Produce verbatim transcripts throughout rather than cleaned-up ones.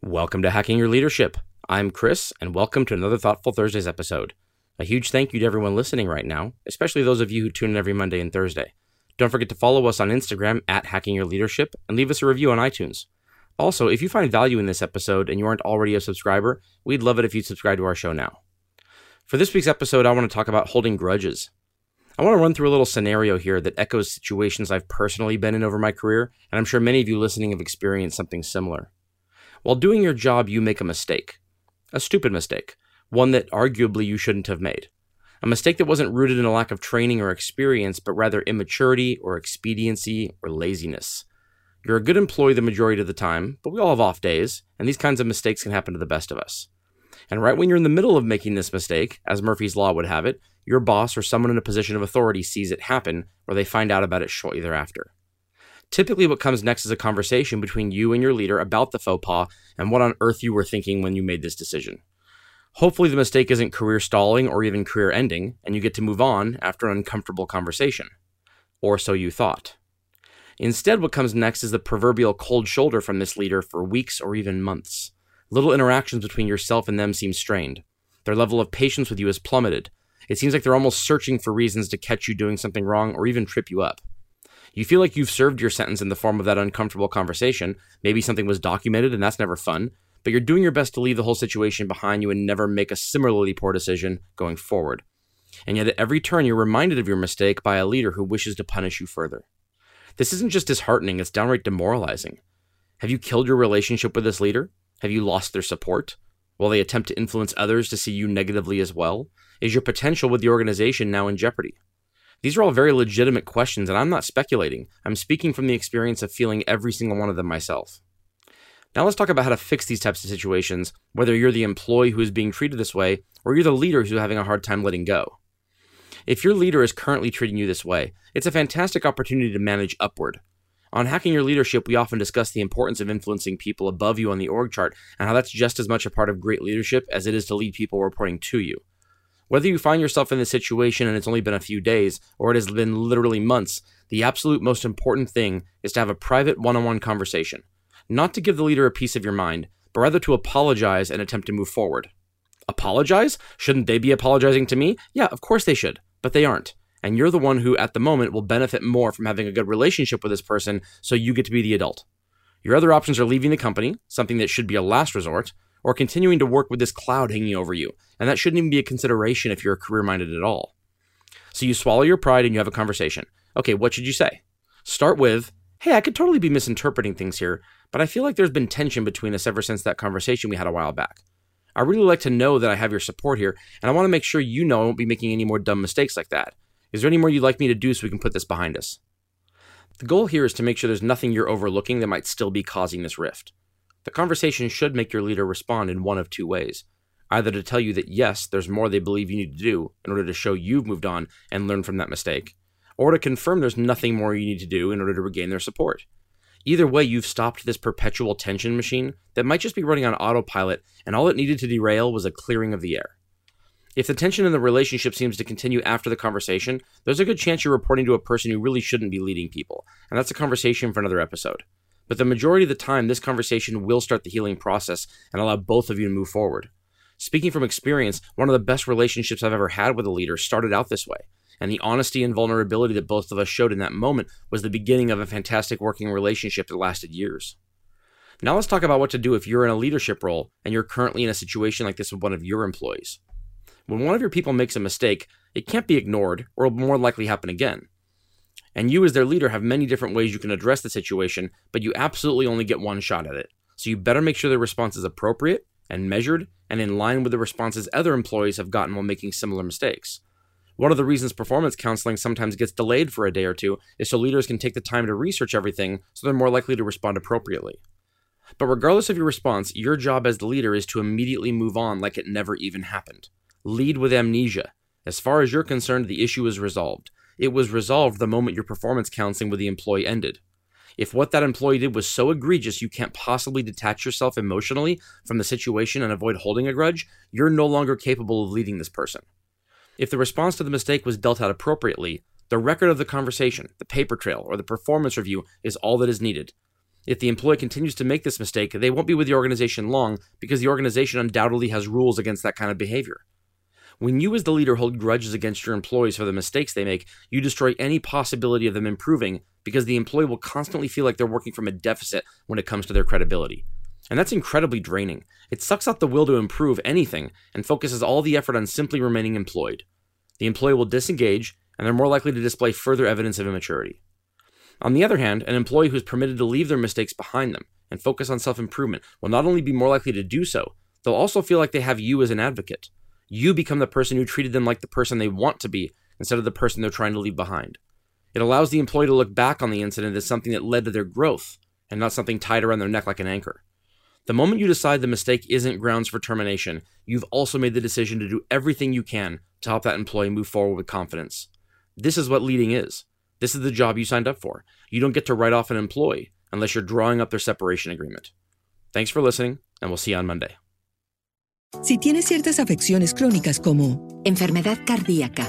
Welcome to Hacking Your Leadership. I'm Chris, and welcome to another Thoughtful Thursdays episode. A huge thank you to everyone listening right now, especially those of you who tune in every Monday and Thursday. Don't forget to follow us on Instagram at Hacking Your Leadership and leave us a review on iTunes. Also, if you find value in this episode and you aren't already a subscriber, we'd love it if you'd subscribe to our show now. For this week's episode, I want to talk about holding grudges. I want to run through a little scenario here that echoes situations I've personally been in over my career, and I'm sure many of you listening have experienced something similar. While doing your job, you make a mistake. A stupid mistake. One that arguably you shouldn't have made. A mistake that wasn't rooted in a lack of training or experience, but rather immaturity or expediency or laziness. You're a good employee the majority of the time, but we all have off days, and these kinds of mistakes can happen to the best of us. And right when you're in the middle of making this mistake, as Murphy's Law would have it, your boss or someone in a position of authority sees it happen, or they find out about it shortly thereafter. Typically what comes next is a conversation between you and your leader about the faux pas and what on earth you were thinking when you made this decision. Hopefully the mistake isn't career stalling or even career ending, and you get to move on after an uncomfortable conversation. Or so you thought. Instead, what comes next is the proverbial cold shoulder from this leader for weeks or even months. Little interactions between yourself and them seem strained. Their level of patience with you has plummeted. It seems like they're almost searching for reasons to catch you doing something wrong or even trip you up. You feel like you've served your sentence in the form of that uncomfortable conversation. Maybe something was documented, and that's never fun. But you're doing your best to leave the whole situation behind you and never make a similarly poor decision going forward. And yet at every turn, you're reminded of your mistake by a leader who wishes to punish you further. This isn't just disheartening, it's downright demoralizing. Have you killed your relationship with this leader? Have you lost their support? Will they attempt to influence others to see you negatively as well? Is your potential with the organization now in jeopardy? These are all very legitimate questions, and I'm not speculating. I'm speaking from the experience of feeling every single one of them myself. Now let's talk about how to fix these types of situations, whether you're the employee who is being treated this way, or you're the leader who's having a hard time letting go. If your leader is currently treating you this way, it's a fantastic opportunity to manage upward. On Hacking Your Leadership, we often discuss the importance of influencing people above you on the org chart, and how that's just as much a part of great leadership as it is to lead people reporting to you. Whether you find yourself in this situation and it's only been a few days, or it has been literally months, the absolute most important thing is to have a private one-on-one conversation. Not to give the leader a piece of your mind, but rather to apologize and attempt to move forward. Apologize? Shouldn't they be apologizing to me? Yeah, of course they should, but they aren't. And you're the one who, at the moment, will benefit more from having a good relationship with this person, so you get to be the adult. Your other options are leaving the company, something that should be a last resort, or continuing to work with this cloud hanging over you, and that shouldn't even be a consideration if you're career-minded at all. So you swallow your pride and you have a conversation. Okay, what should you say? Start with, "Hey, I could totally be misinterpreting things here, but I feel like there's been tension between us ever since that conversation we had a while back. I really like to know that I have your support here, and I want to make sure you know I won't be making any more dumb mistakes like that. Is there any more you'd like me to do so we can put this behind us?" The goal here is to make sure there's nothing you're overlooking that might still be causing this rift. The conversation should make your leader respond in one of two ways. Either to tell you that yes, there's more they believe you need to do in order to show you've moved on and learned from that mistake, or to confirm there's nothing more you need to do in order to regain their support. Either way, you've stopped this perpetual tension machine that might just be running on autopilot, and all it needed to derail was a clearing of the air. If the tension in the relationship seems to continue after the conversation, there's a good chance you're reporting to a person who really shouldn't be leading people, and that's a conversation for another episode. But the majority of the time, this conversation will start the healing process and allow both of you to move forward. Speaking from experience, one of the best relationships I've ever had with a leader started out this way. And the honesty and vulnerability that both of us showed in that moment was the beginning of a fantastic working relationship that lasted years. Now let's talk about what to do if you're in a leadership role and you're currently in a situation like this with one of your employees. When one of your people makes a mistake, it can't be ignored or it'll more likely happen again. And you as their leader have many different ways you can address the situation, but you absolutely only get one shot at it. So you better make sure the response is appropriate and measured and in line with the responses other employees have gotten while making similar mistakes. One of the reasons performance counseling sometimes gets delayed for a day or two is so leaders can take the time to research everything so they're more likely to respond appropriately. But regardless of your response, your job as the leader is to immediately move on like it never even happened. Lead with amnesia. As far as you're concerned, the issue is resolved. It was resolved the moment your performance counseling with the employee ended. If what that employee did was so egregious you can't possibly detach yourself emotionally from the situation and avoid holding a grudge, you're no longer capable of leading this person. If the response to the mistake was dealt out appropriately, the record of the conversation, the paper trail, or the performance review is all that is needed. If the employee continues to make this mistake, they won't be with the organization long because the organization undoubtedly has rules against that kind of behavior. When you as the leader hold grudges against your employees for the mistakes they make, you destroy any possibility of them improving because the employee will constantly feel like they're working from a deficit when it comes to their credibility. And that's incredibly draining. It sucks out the will to improve anything and focuses all the effort on simply remaining employed. The employee will disengage, and they're more likely to display further evidence of immaturity. On the other hand, an employee who's permitted to leave their mistakes behind them and focus on self-improvement will not only be more likely to do so, they'll also feel like they have you as an advocate. You become the person who treated them like the person they want to be instead of the person they're trying to leave behind. It allows the employee to look back on the incident as something that led to their growth and not something tied around their neck like an anchor. The moment you decide the mistake isn't grounds for termination, you've also made the decision to do everything you can to help that employee move forward with confidence. This is what leading is. This is the job you signed up for. You don't get to write off an employee unless you're drawing up their separation agreement. Thanks for listening, and we'll see you on Monday. Si tienes ciertas afecciones crónicas como enfermedad cardíaca,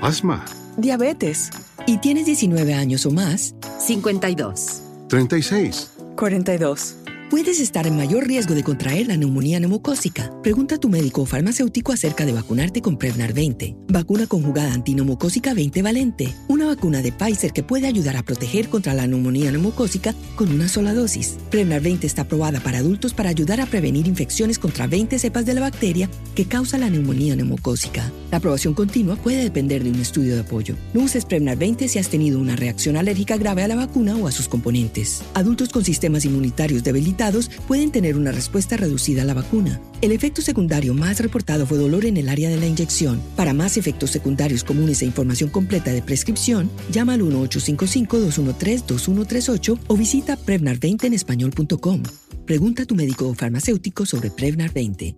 asma, diabetes, y tienes diecinueve años o más, cincuenta y dos, treinta y seis, cuarenta y dos, puedes estar en mayor riesgo de contraer la neumonía neumocócica. Pregunta a tu médico o farmacéutico acerca de vacunarte con Prevnar veinte, vacuna conjugada antineumocócica veinte valente, una vacuna de Pfizer que puede ayudar a proteger contra la neumonía neumocócica con una sola dosis. Prevnar veinte está aprobada para adultos para ayudar a prevenir infecciones contra veinte cepas de la bacteria que causa la neumonía neumocócica. La aprobación continua puede depender de un estudio de apoyo. No uses Prevnar veinte si has tenido una reacción alérgica grave a la vacuna o a sus componentes. Adultos con sistemas inmunitarios debilitados pueden tener una respuesta reducida a la vacuna. El efecto secundario más reportado fue dolor en el área de la inyección. Para más efectos secundarios comunes e información completa de prescripción, llama al uno ocho cinco cinco, dos uno tres, dos uno tres ocho o visita Prevnar veinte en español punto com. Pregunta a tu médico o farmacéutico sobre Prevnar veinte.